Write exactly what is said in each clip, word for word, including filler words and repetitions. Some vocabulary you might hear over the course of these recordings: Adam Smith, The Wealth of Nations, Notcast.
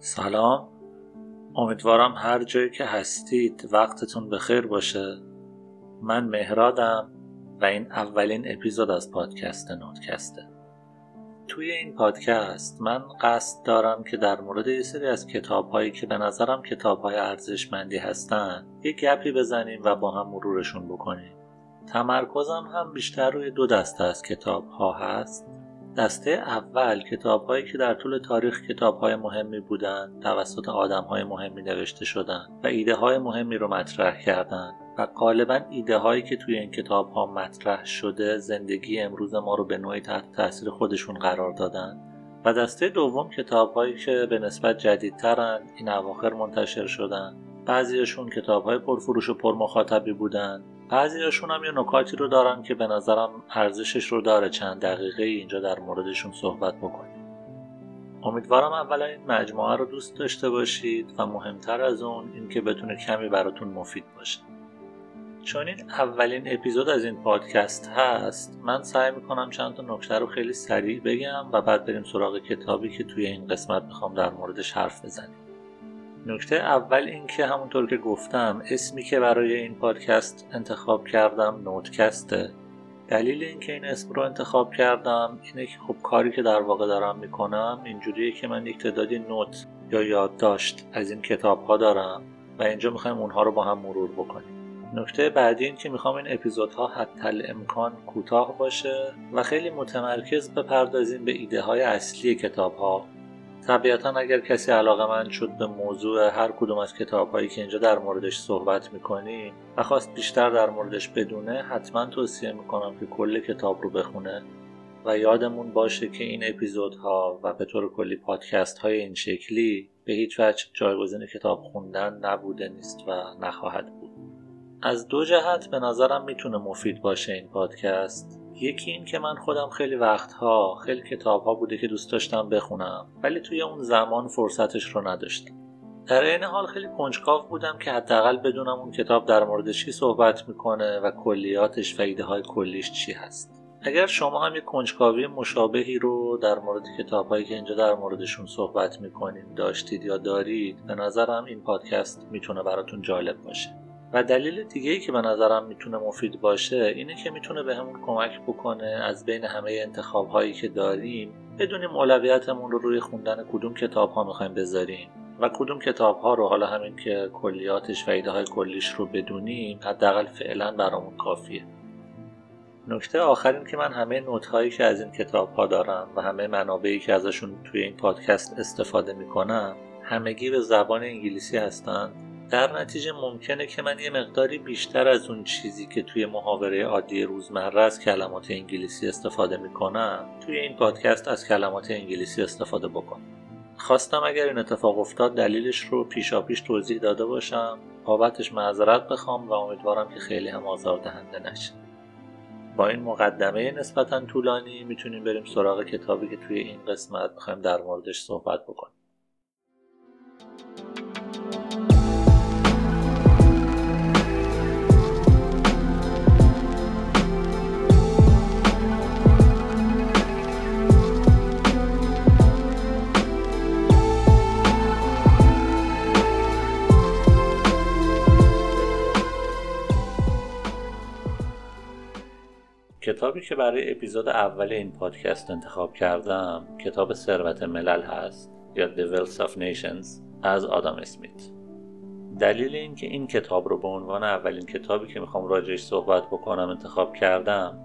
سلام، امیدوارم هر جایی که هستید وقتتون بخیر باشه. من مهرادم و این اولین اپیزود از پادکست نوتکسته. توی این پادکست من قصد دارم که در مورد یه سری از کتاب‌هایی که به نظرم کتاب‌های ارزشمندی هستن یه گپی بزنیم و با هم مرورشون بکنیم. تمرکزم هم بیشتر روی دو دسته از کتاب‌ها هست. دسته اول کتاب‌هایی که در طول تاریخ کتاب‌های مهمی بودند، توسط آدم‌های مهمی نوشته شدند و ایده‌های مهمی رو مطرح کردند و غالباً ایده‌هایی که توی این کتاب‌ها مطرح شده زندگی امروز ما رو به نوعی تحت تأثیر خودشون قرار دادن. و دسته دوم کتاب‌هایی که به نسبت جدیدترن، این اواخر منتشر شدن. بعضی‌هاشون کتاب‌های پرفروش و پرمخاطبی بودن. بعضی‌هاشون هم یه نکاتی رو دارن که به نظرم ارزشش رو داره چند دقیقه اینجا در موردشون صحبت بکنیم. امیدوارم اولا این مجموعه رو دوست داشته باشید و مهمتر از اون این که بتونه کمی براتون مفید باشه. چون این اولین اپیزود از این پادکست هست، من سعی میکنم چند تا نکته رو خیلی سریع بگم و بعد بریم سراغ کتابی که توی این قسمت میخوام در موردش حرف بزنیم. نکته اول این که همونطور که گفتم اسمی که برای این پادکست انتخاب کردم نوتکسته. دلیل این که این اسم رو انتخاب کردم اینه که خب کاری که در واقع دارم میکنم اینجوریه که من یک تعدادی نوت یا یادداشت از این کتاب‌ها دارم و اینجا میخوایم اونها رو با هم مرور بکنیم. نکته بعدی این که میخوام این اپیزودها حتی الامکان کوتاه باشه و خیلی متمرکز بپردازیم به ایده‌های اصلی کتاب‌ها. طبیعتاً اگر کسی علاقه‌مند شد به موضوع هر کدوم از کتاب‌هایی که اینجا در موردش صحبت می‌کنی و خواست بیشتر در موردش بدونه، حتماً توصیه می‌کنم که کل کتاب رو بخونه و یادمون باشه که این اپیزودها و به طور کلی پادکست‌های این شکلی به هیچ وجه جایگزین کتاب خوندن نبوده نیست و نخواهد بود. از دو جهت به نظرم میتونه مفید باشه این پادکست. یکی این که من خودم خیلی وقتها خیلی کتاب‌ها بوده که دوست داشتم بخونم ولی توی اون زمان فرصتش رو نداشتم. در این حال خیلی کنجکاو بودم که حداقل بدونم اون کتاب در مورد چی صحبت میکنه و کلیاتش و ایده‌های کلیش چی هست. اگر شما هم یک کنجکاوی مشابهی رو در مورد کتاب‌هایی که اینجا در موردشون صحبت میکنیم داشتید یا دارید، به نظرم این پادکست میتونه براتون جالب باشه. و دلیل دیگه‌ای که به نظرم میتونه مفید باشه اینه که میتونه به همون کمک بکنه از بین همه انتخاب‌هایی که داریم بدونیم اولویتمون رو روی خوندن کدوم کتاب‌ها می‌خوایم بذاریم و کدوم کتاب‌ها رو، حالا همین که کلیاتش و ایده‌های کلیش رو بدونیم حداقل فعلا برامون کافیه. نکته آخر این که من همه نوت‌هایی که از این کتاب‌ها دارم و همه منابعی که ازشون توی این پادکست استفاده می‌کنم همگی به زبان انگلیسی هستن. در نتیجه ممکنه که من یه مقداری بیشتر از اون چیزی که توی محاوره عادی روزمره از کلمات انگلیسی استفاده میکنم توی این پادکست از کلمات انگلیسی استفاده بکنم. خواستم اگر این اتفاق افتاد دلیلش رو پیشاپیش توضیح داده باشم. بابتش معذرت بخوام و امیدوارم که خیلی هم آزاردهنده نشه. با این مقدمه نسبتاً طولانی میتونیم بریم سراغ کتابی که توی این قسمت میخوایم در موردش صحبت بکنیم. کتابی که برای اپیزود اول این پادکست انتخاب کردم کتاب ثروت ملل هست یا The Wealth of Nations از آدم اسمیت. دلیل این که این کتاب رو به عنوان اولین کتابی که میخوام راجعش صحبت بکنم انتخاب کردم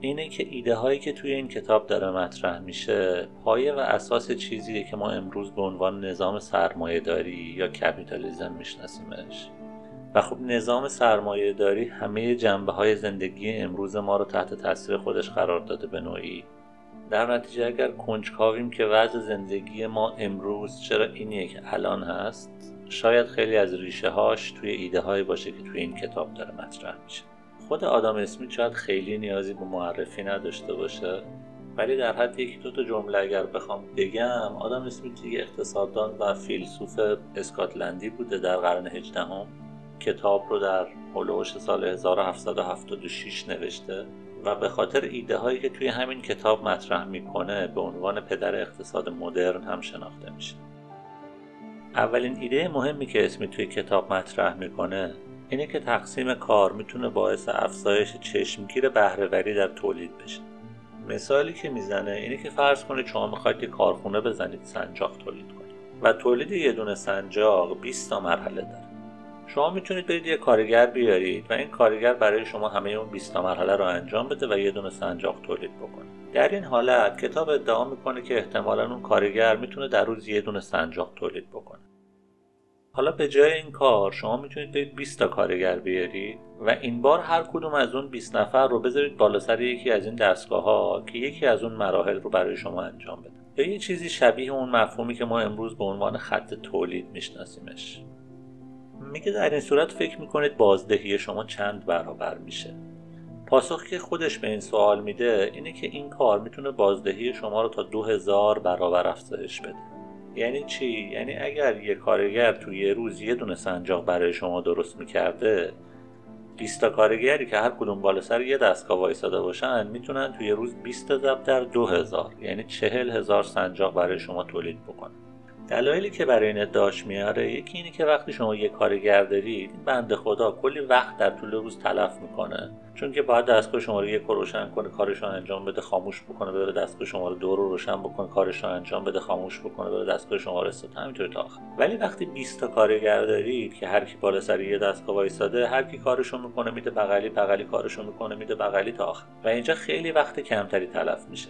اینه که ایده هایی که توی این کتاب داره مطرح میشه پایه و اساس چیزیه که ما امروز به عنوان نظام سرمایه داری یا کپیتالیسم میشناسیمش. و خب نظام سرمایه داری همه جنبه های زندگی امروز ما رو تحت تاثیر خودش قرار داده به نوعی. در نتیجه اگر کنجکاویم که وضع زندگی ما امروز چرا اینیه که الان هست، شاید خیلی از ریشه هاش توی ایده هایی باشه که توی این کتاب داره مطرح میشه. خود آدم اسمیت شاید خیلی نیازی به معرفی نداشته باشه، ولی در حد یکی دو تا جمله اگر بخوام بگم، آدم اسمیت یک اقتصاددان و فیلسوف اسکاتلندی بوده در قرن هجدهم. کتاب رو در حلوش سال هزار و هفتصد و هفتاد و شش نوشته و به خاطر ایده هایی که توی همین کتاب مطرح میکنه به عنوان پدر اقتصاد مدرن هم شناخته میشه. اولین ایده مهمی که اسمی توی کتاب مطرح میکنه اینه که تقسیم کار میتونه باعث افزایش چشمگیر بهره‌وری در تولید بشه. مثالی که میزنه اینه که فرض کنید شما میخواید یه کارخونه بزنید سنجاق تولید کنید و تولید یه دونه سنجاق بیست تا مرحله داره. شما میتونید برید یه کارگر بیارید و این کارگر برای شما همه اون بیست تا مرحله رو انجام بده و یه دونه سنجاق تولید بکنه. در این حالت کتاب ادعا میکنه که احتمالاً اون کارگر میتونه در روز یه دونه سنجاق تولید بکنه. حالا به جای این کار شما میتونید برید بیست تا کارگر بیارید و این بار هر کدوم از اون بیست نفر رو بذارید بالا سر یکی از این دستگاه‌ها که یکی از اون مراحل رو برای شما انجام بده. یا یه چیزی شبیه اون مفهومی که ما امروز به عنوان خط تولید میشناسیمش. میگه در این صورت فکر میکنید بازدهی شما چند برابر میشه. پاسخی که خودش به این سوال میده اینه که این کار میتونه بازدهی شما رو تا دو هزار برابر افزایش بده. یعنی چی؟ یعنی اگر یه کارگر توی یه روز یه دونه سنجاق برای شما درست میکرده، بیست تا کارگری که هر کدوم بالا سر یه دستگاه وایساده باشن میتونن توی یه روز بیست تا ضرب در دو هزار، یعنی چهل هزار سنجاق برای شما تولید بکنن. دلایلی که برای این ادعاش میاره یکی اینه که وقتی شما یه کارگر دارید، این بنده خدا کلی وقت در طول روز تلف میکنه، چون که باید دستگاه شما رو یک روشن کنه کارش رو انجام بده خاموش بکنه بره دستگاه شما رو دو رو روشن بکنه کارش رو انجام بده خاموش بکنه بره دستگاه شما رو استاد همینطور تا آخر. ولی وقتی بیست تا کارگر دارید که هر کی بالا سر یه دستگاه وایساده هر کی کارش رو میکنه میده بغلی بغلی کارش رو میکنه میده بغلی تا آخر و اینجا خیلی وقت کمتری تلف میشه.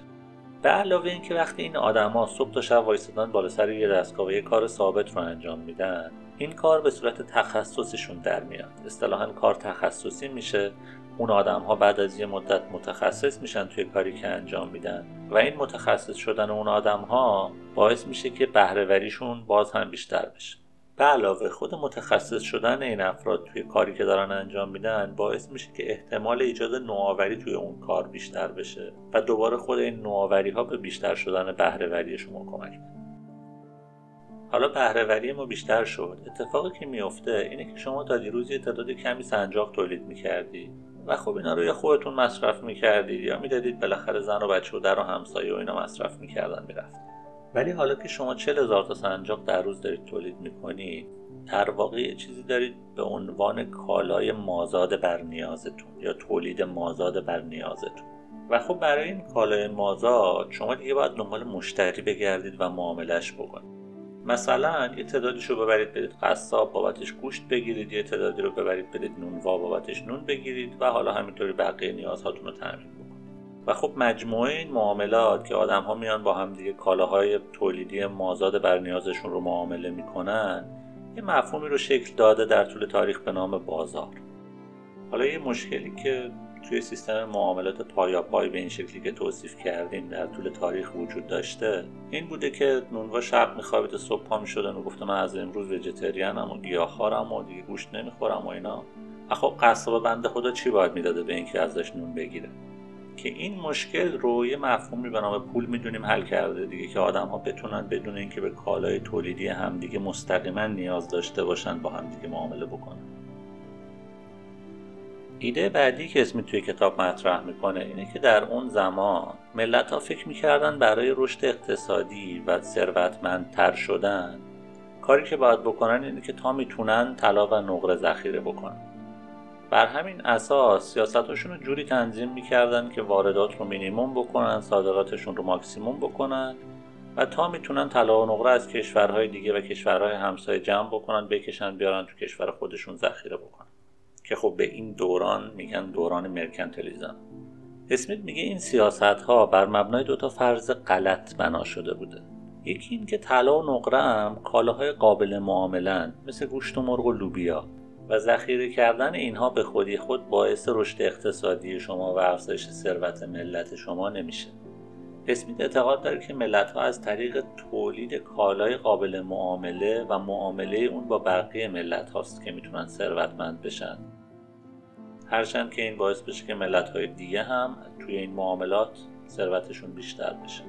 به علاوه این که وقتی این آدما صبح تا شب وایسادن بالا سر یه دستگاه و یه کار ثابت رو انجام میدن، این کار به صورت تخصصشون در میاد. اصطلاحاً کار تخصصی میشه. اون آدم‌ها بعد از یه مدت متخصص میشن توی کاری که انجام میدن و این متخصص شدن اون آدم‌ها باعث میشه که بهره‌وریشون باز هم بیشتر بشه. به علاوه خود متخصص شدن این افراد توی کاری که دارن انجام میدن باعث میشه که احتمال ایجاد نوآوری توی اون کار بیشتر بشه و دوباره خود این نوآوری‌ها به بیشتر شدن بهره‌وری شما کمک می‌کنه. حالا بهره‌وری ما بیشتر شد. اتفاقی که میفته اینه که شما تا دیروز یه تعداد کمی سنجاق تولید می‌کردی و خب اینا رو یا خودتون مصرف می‌کردید یا می‌دادید بالاخره زن و بچه و در و همسایه و اینا مصرف می‌کردن می‌رفت. ولی حالا که شما چهل هزار تا سنجاق در روز دارید تولید می‌کنید، در واقع یه چیزی دارید به عنوان کالای مازاد بر نیازتون یا تولید مازاد بر نیازتون. و خب برای این کالای مازاد شما دیگه باید دنبال مشتری بگردید و معامله‌اش بکنید. مثلا یه تعدادی رو ببرید بدید قصاب بابتش گوشت بگیرید، یه تعدادی رو ببرید بدید نونوا بابتش نون بگیرید و حالا همینطوری بقیه نیازهاتون رو تامین بکنید. و خب مجموعه این معاملات که آدم‌ها میان با هم دیگه کالاهای تولیدی مازاد بر نیازشون رو معامله میکنن، یه مفهومی رو شکل داده در طول تاریخ به نام بازار. حالا یه مشکلی که توی سیستم معاملات پایاپای به این شکلی که توصیف کردیم در طول تاریخ وجود داشته این بوده که نونوا شب میخوابید و صبح پا میشدن و گفتم من از امروز ویجیتریانم و گیاهخوارم و دیگه گوشت نمیخورم و اینا. خب قصاب بنده خدا چی باید میداده به اینکه ازش نون بگیره؟ که این مشکل رو یه مفهومی به نام پول میدونیم حل کرده دیگه، که آدم‌ها بتونن بدون اینکه به کالای تولیدی همدیگه مستقیما نیاز داشته باشن با همدیگه معامله بکنن. ایده بعدی که اسمی توی کتاب مطرح میکنه اینه که در اون زمان ملت ها فکر میکردن برای رشد اقتصادی و ثروتمندتر شدن کاری که باید بکنن اینه که تا میتونن طلا و نقره ذخیره بکنن. بر همین اساس سیاستاشون رو جوری تنظیم میکردن که واردات رو مینیمم بکنن، صادراتشون رو ماکسیمم بکنن و تا میتونن طلا و نقره از کشورهای دیگه و کشورهای همسایه جمع بکنن، بکشن بیارن تو کشور خودشون ذخیره بکنن. که خب به این دوران میگن دوران مرکنتلیزم. اسمیت میگه این سیاست ها بر مبنای دوتا فرض غلط بنا شده بوده. یکی این که طلا و نقره هم کالاهای قابل معامله‌اند، مثل گوشت و مرغ و لوبیا، و ذخیره کردن اینها به خودی خود باعث رشد اقتصادی شما و افزایش ثروت ملت شما نمیشه. اسمیت اعتقاد داره که ملت ها از طریق تولید کالای قابل معامله و معامله اون با بقیه ملت هاست که میتونن ثروتمند بشن. هرچند که این باعث بشه که ملت‌های دیگه هم توی این معاملات ثروتشون بیشتر بشه.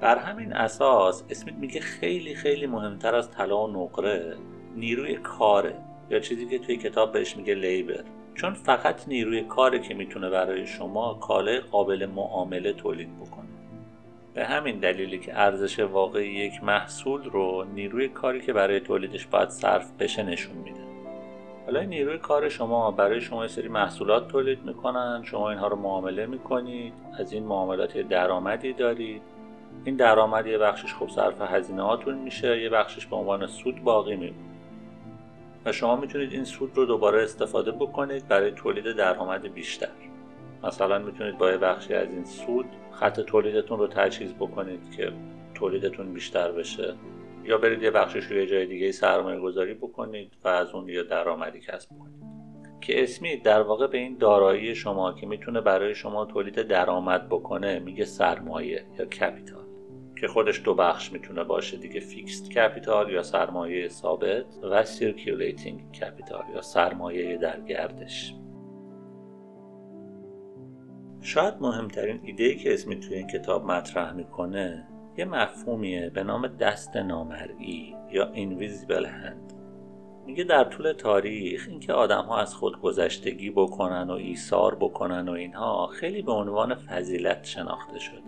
بر همین اساس اسمیت میگه خیلی خیلی مهمتر از طلا و نقره نیروی کاره، یا چیزی که توی کتاب بهش میگه لیبر، چون فقط نیروی کاره که میتونه برای شما کالای قابل معامله تولید بکنه. به همین دلیلی که ارزش واقعی یک محصول رو نیروی کاری که برای تولیدش باید صرف بشه نشون میده. حالا نیروی کار شما برای شما یه سری محصولات تولید میکنن، شما اینها رو معامله میکنید، از این معاملات درآمدی دارید. این درآمد یه بخشش خب صرف هزینه هاتون میشه، یه بخشش به عنوان سود باقی میمونه و شما میتونید این سود رو دوباره استفاده بکنید برای تولید درآمد بیشتر. مثلا میتونید با یه بخشی از این سود خط تولیدتون رو تجهیز بکنید که تولیدتون بیشتر بشه، یا برید یه بخشش رو یه جای دیگه سرمایه گذاری بکنید و از اون یه درآمدی کسب کنید که اسمی در واقع به این دارایی شما که میتونه برای شما تولید درآمد بکنه میگه سرمایه یا کپیتال، که خودش دو بخش میتونه باشه دیگه، فیکسد کپیتال یا سرمایه ثابت و سیرکیولیتینگ کپیتال یا سرمایه در گردش. شاید مهمترین ایده‌ای که اسمی توی این کتاب مطرح میکنه یه مفهومیه به نام دست نامرئی یا invisible hand. میگه در طول تاریخ این که آدم ها از خود گذشتگی بکنن و ایثار بکنن و اینها خیلی به عنوان فضیلت شناخته شده،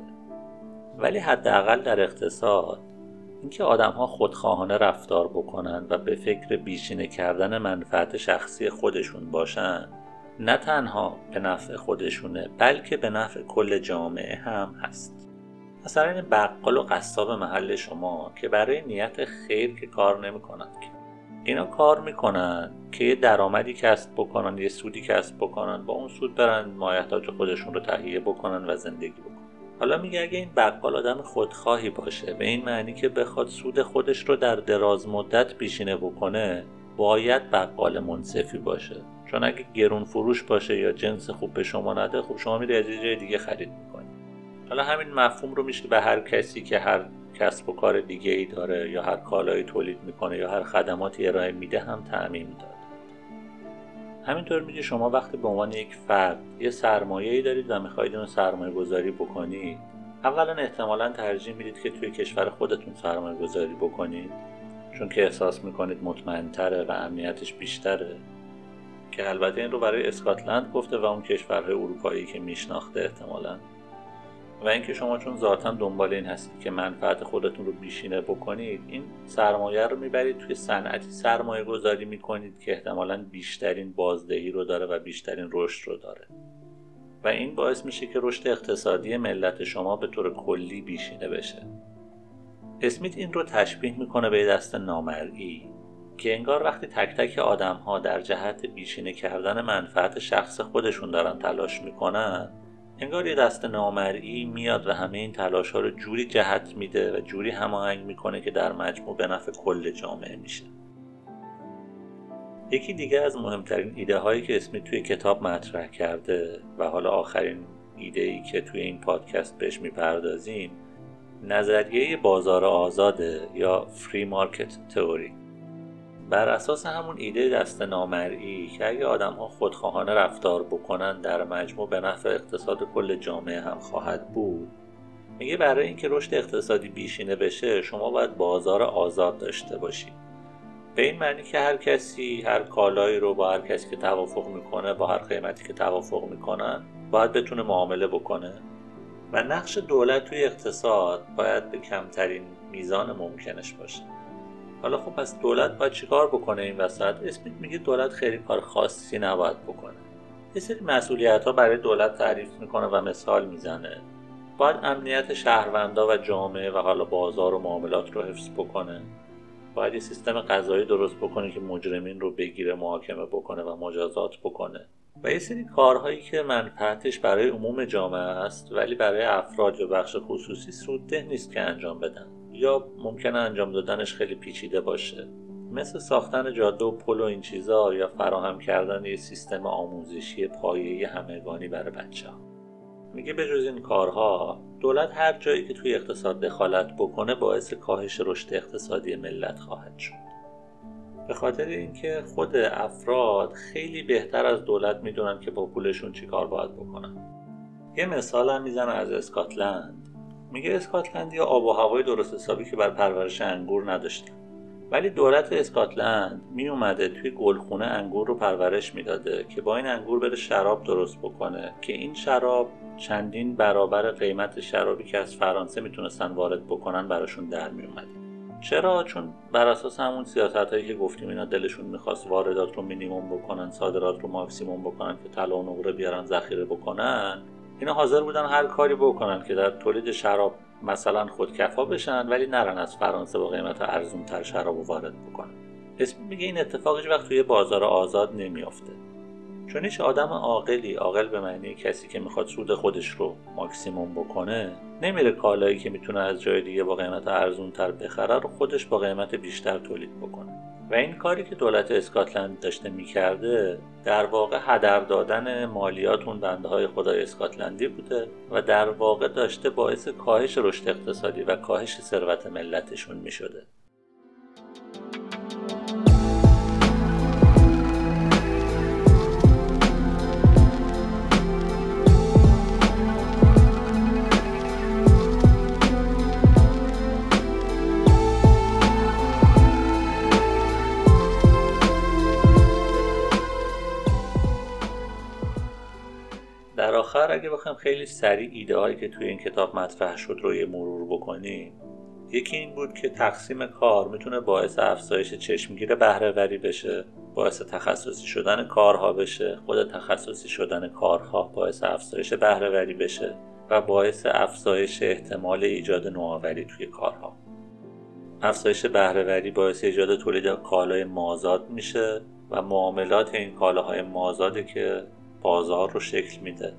ولی حداقل در اقتصاد این که آدم ها خودخواهانه رفتار بکنن و به فکر بیشینه کردن منفعت شخصی خودشون باشن نه تنها به نفع خودشونه بلکه به نفع کل جامعه هم هست. مثلا این بقال و قصاب محل شما که برای نیت خیر که کار نمی کنن، اینا کار میکنن که یه درآمدی کسب بکنن، یه سودی کسب بکنن، با اون سود برن مایحتاج خودشون رو تهیه بکنن و زندگی بکنن. حالا میگه اگه این بقال آدم خودخواهی باشه به این معنی که بخواد سود خودش رو در دراز مدت پیشینه بکنه، باید بقال منصفی باشه، چون اگه گرون فروش باشه یا جنس خوب به شما نده خب شما میره از یه جای دیگه خرید میکنید. حالا همین مفهوم رو میشه به هر کسی که هر کسب و کار دیگه ای داره یا هر کالایی تولید میکنه یا هر خدماتی ارائه میده هم تعمیم داد. همینطور میگه شما وقتی به عنوان یک فرد یه سرمایه‌ای دارید و میخواید اون سرمایه گذاری بکنید، اولا احتمالاً ترجیح میدید که توی کشور خودتون سرمایه گذاری بکنید، چون که احساس میکنید مطمئن‌تره و امنیتش بیشتره، که البته این رو برای اسکاتلند گفته و اون کشورهای اروپایی که میشناخته احتمالاً، و اینکه شما چون ذاتاً دنبال این هستید که منفعت خودتون رو بیشینه بکنید، این سرمایه رو میبرید توی صنعتی سرمایه گذاری میکنید که احتمالاً بیشترین بازدهی رو داره و بیشترین رشد رو داره و این باعث میشه که رشد اقتصادی ملت شما به طور کلی بیشینه بشه. اسمیت این رو تشبیه میکنه به دست نامرئی که انگار وقتی تک تک آدم ها در جهت بیشینه کردن منفعت شخص خودشون دارن تلاش میکنن، انگار یه دست نامرئی میاد و همه این تلاش ها رو جوری جهت میده و جوری هماهنگ میکنه که در مجموع به نفع کل جامعه میشه. یکی دیگه از مهمترین ایده هایی که اسمیت توی کتاب مطرح کرده و حالا آخرین ایده ای که توی این پادکست بهش میپردازیم نظریه بازار آزاده یا فری مارکت تئوری. بر اساس همون ایده دست نامرئی که اگه آدم ها خودخواهانه رفتار بکنن در مجموع به نفع اقتصاد کل جامعه هم خواهد بود، میگه برای اینکه رشد اقتصادی بیشینه بشه شما باید بازار آزاد داشته باشید. به این معنی که هر کسی هر کالایی رو با هر کسی که توافق میکنه با هر قیمتی که توافق میکنن باید بتونه معامله بکنه و نقش دولت توی اقتصاد باید به کمترین میزان ممکنش باشه. حالا خب پس دولت باید چیکار بکنه این وسط؟ اسمیت میگه دولت خیلی کار خاصی نباید بکنه. یه سری مسئولیت‌ها برای دولت تعریف میکنه و مثال میزنه. باید امنیت شهروندا و جامعه و حالا بازار و معاملات رو حفظ بکنه. باید یه سیستم قضایی درست بکنه که مجرمین رو بگیره، محاکمه بکنه و مجازات بکنه. و یه سری کارهایی که منفعتش برای عموم جامعه است ولی برای افراد و بخش خصوصی سودده نیست که انجام بدن. یا ممکنه انجام دادنش خیلی پیچیده باشه، مثل ساختن جاده و پل و این چیزا یا فراهم کردن یه سیستم آموزشی پایه‌ای همگانی برای بچه‌ها. میگه به جز این کارها دولت هر جایی که توی اقتصاد دخالت بکنه باعث کاهش رشد اقتصادی ملت خواهد شد، به خاطر اینکه خود افراد خیلی بهتر از دولت میدونن که با پولشون چی کار باید بکنن. یه مثال هم میزنه از اسکاتلند. میگه اسکاتلند یا آب و هوای درست حسابی که بر پرورش انگور نداشتن. ولی دولت اسکاتلند می اومده توی گلخونه انگور رو پرورش میداده که با این انگور بره شراب درست بکنه که این شراب چندین برابر قیمت شرابی که از فرانسه میتونستن وارد بکنن براشون در می اومده. چرا؟ چون بر اساس همون سیاست‌هایی که گفتیم اینا دلشون میخواست واردات رو مینیمم بکنن، صادرات رو ماکسیمم بکنن که طلا و نقره بیارن ذخیره بکنن. اینا حاضر بودن هر کاری بکنن که در تولید شراب مثلا خودکفا بشن، ولی نرن از فرانسه با قیمت ارزون‌تر شرابو وارد بکنن. اسم میگه این اتفاق هیچ وقت توی بازار آزاد نمیافته، چون هیچ آدم عاقلی، عاقل به معنی کسی که میخواد سود خودش رو ماکسیمم بکنه، نمیره کالایی که میتونه از جای دیگه با قیمت ارزون‌تر بخره رو خودش با قیمت بیشتر تولید بکنه. و این کاری که دولت اسکاتلند داشته میکرده در واقع هدر دادن مالیات اون بنده های خدای اسکاتلندی بوده و در واقع داشته باعث کاهش رشد اقتصادی و کاهش ثروت ملتشون میشده. در آخر اگه بخوام خیلی سریع ایده هایی که توی این کتاب مطرح شد رو یه مرور بکنیم، یکی این بود که تقسیم کار میتونه باعث افزایش چشمگیر بهره‌وری بشه، باعث تخصصی شدن کارها بشه، خود تخصصی شدن کارها باعث افزایش بهره‌وری بشه و باعث افزایش احتمال ایجاد نوآوری توی کارها. افزایش بهره‌وری باعث ایجاد تولید کالای مازاد میشه و معاملات این کالاهای مازاده که بازار رو شکل میده.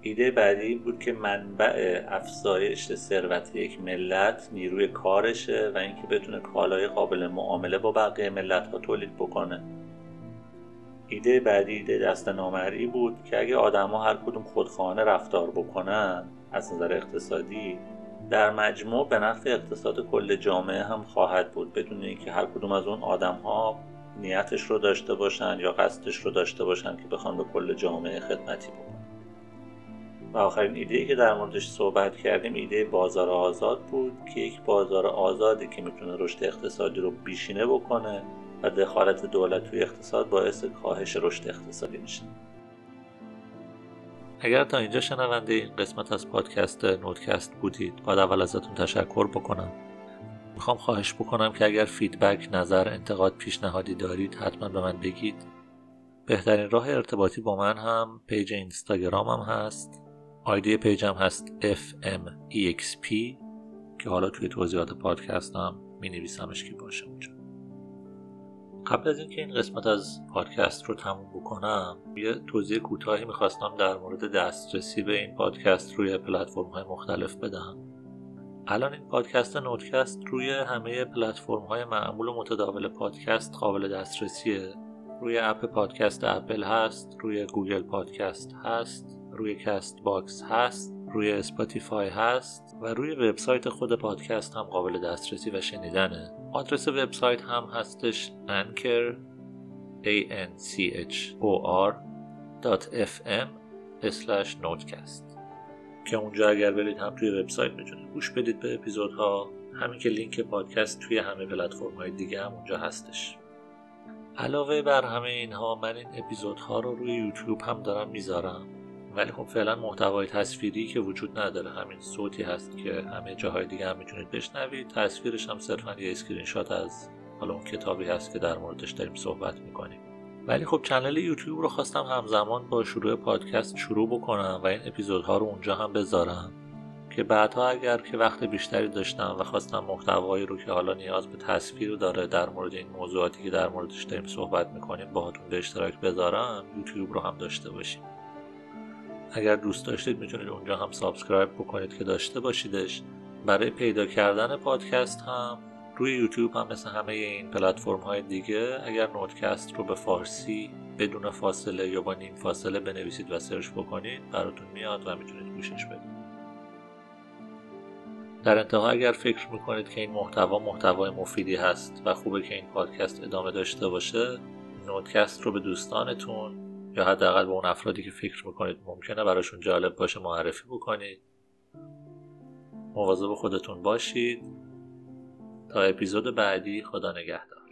ایده بعدی بود که منبع افزایش ثروت یک ملت نیروی کارشه و اینکه بتونه کالای قابل معامله با بقیه ملت‌ها تولید بکنه. ایده بعدی ایده دست نامرئی بود که اگه آدم‌ها هر کدوم خودخواهانه رفتار بکنن از نظر اقتصادی، در مجموع به نفع اقتصاد کل جامعه هم خواهد بود، بدون اینکه هر کدوم از اون آدم‌ها نیتش رو داشته باشن یا قصدش رو داشته باشن که بخوان به کل جامعه خدمتی بکنن. و آخرین ایده‌ای که در موردش صحبت کردیم ایده بازار آزاد بود که یک بازار آزادی که میتونه رشد اقتصادی رو بیشینه بکنه و دخالت دولت توی اقتصاد باعث کاهش رشد اقتصادی میشه. اگر تا اینجا شنونده این قسمت از پادکست نوتکست بودید، باید اول ازتون تشکر بکنم. میخوام خواهش بکنم که اگر فیدبک، نظر، انتقاد، پیشنهادی دارید حتما به من بگید. بهترین راه ارتباطی با من هم پیج اینستاگرامم هست. آیدی پیجم هست اف ام ای اکس پی که حالا توی توضیحات پادکست هم می نویسمش که باشه اونجا. قبل از اینکه این قسمت از پادکست رو تموم بکنم، یه توضیح کوتاهی میخواستم در مورد دسترسی به این پادکست روی پلتفرم‌های مختلف بدم. الان این پادکست نوتکست روی همه پلتفرم‌های معمول و متداول پادکست قابل دسترسیه. روی اپ پادکست اپل هست، روی گوگل پادکست هست، روی کست باکس هست، روی اسپاتیفای هست و روی وبسایت خود پادکست هم قابل دسترسی و شنیدنه. آدرس وبسایت هم هستش anchor a n c h o r .fm/notecast که اونجا اگر برید هم توی وبسایت میتونید گوش بدید به اپیزودها، همین که لینک پادکست توی همه پلتفرم‌های دیگه هم اونجا هستش. علاوه بر همه اینها من این اپیزودها رو روی یوتیوب هم دارم میذارم، ولی خب فعلا محتوای تصویری که وجود نداره، همین صوتی هست که همه جاهای دیگه هم میتونید بشنوید. تصویرش هم صرفا یه اسکرین شات از حالا اون کتابی هست که در موردش داریم صحبت می‌کنیم. ولی خب کانال یوتیوب رو خواستم همزمان با شروع پادکست شروع بکنم و این اپیزودها رو اونجا هم بذارم که بعدها اگر که وقت بیشتری داشتم و خواستم محتوایی رو که حالا نیاز به تصویر داره در مورد این موضوعاتی که در موردش داریم صحبت می‌کنیم باهاتون به اشتراک بذارم، یوتیوب رو هم داشته باشیم. اگر دوست داشتید میتونید اونجا هم سابسکرایب بکنید که داشته باشیدش. برای پیدا کردن پادکست هم روی یوتیوب هم مثل همه این پلتفرم های دیگه اگر نوتکست رو به فارسی بدون فاصله یا با نیم فاصله بنویسید و سرچ بکنید براتون میاد و میتونید گوشش بدید. در انتها اگر فکر میکنید که این محتوا محتوای مفیدی هست و خوبه که این پادکست ادامه داشته باشه، نوتکست رو به دوستانتون یا حداقل به اون افرادی که فکر میکنید ممکنه براشون جالب باشه معرفی بکنید. مواظب خودتون باشید. تا اپیزود بعدی خدا نگهدار.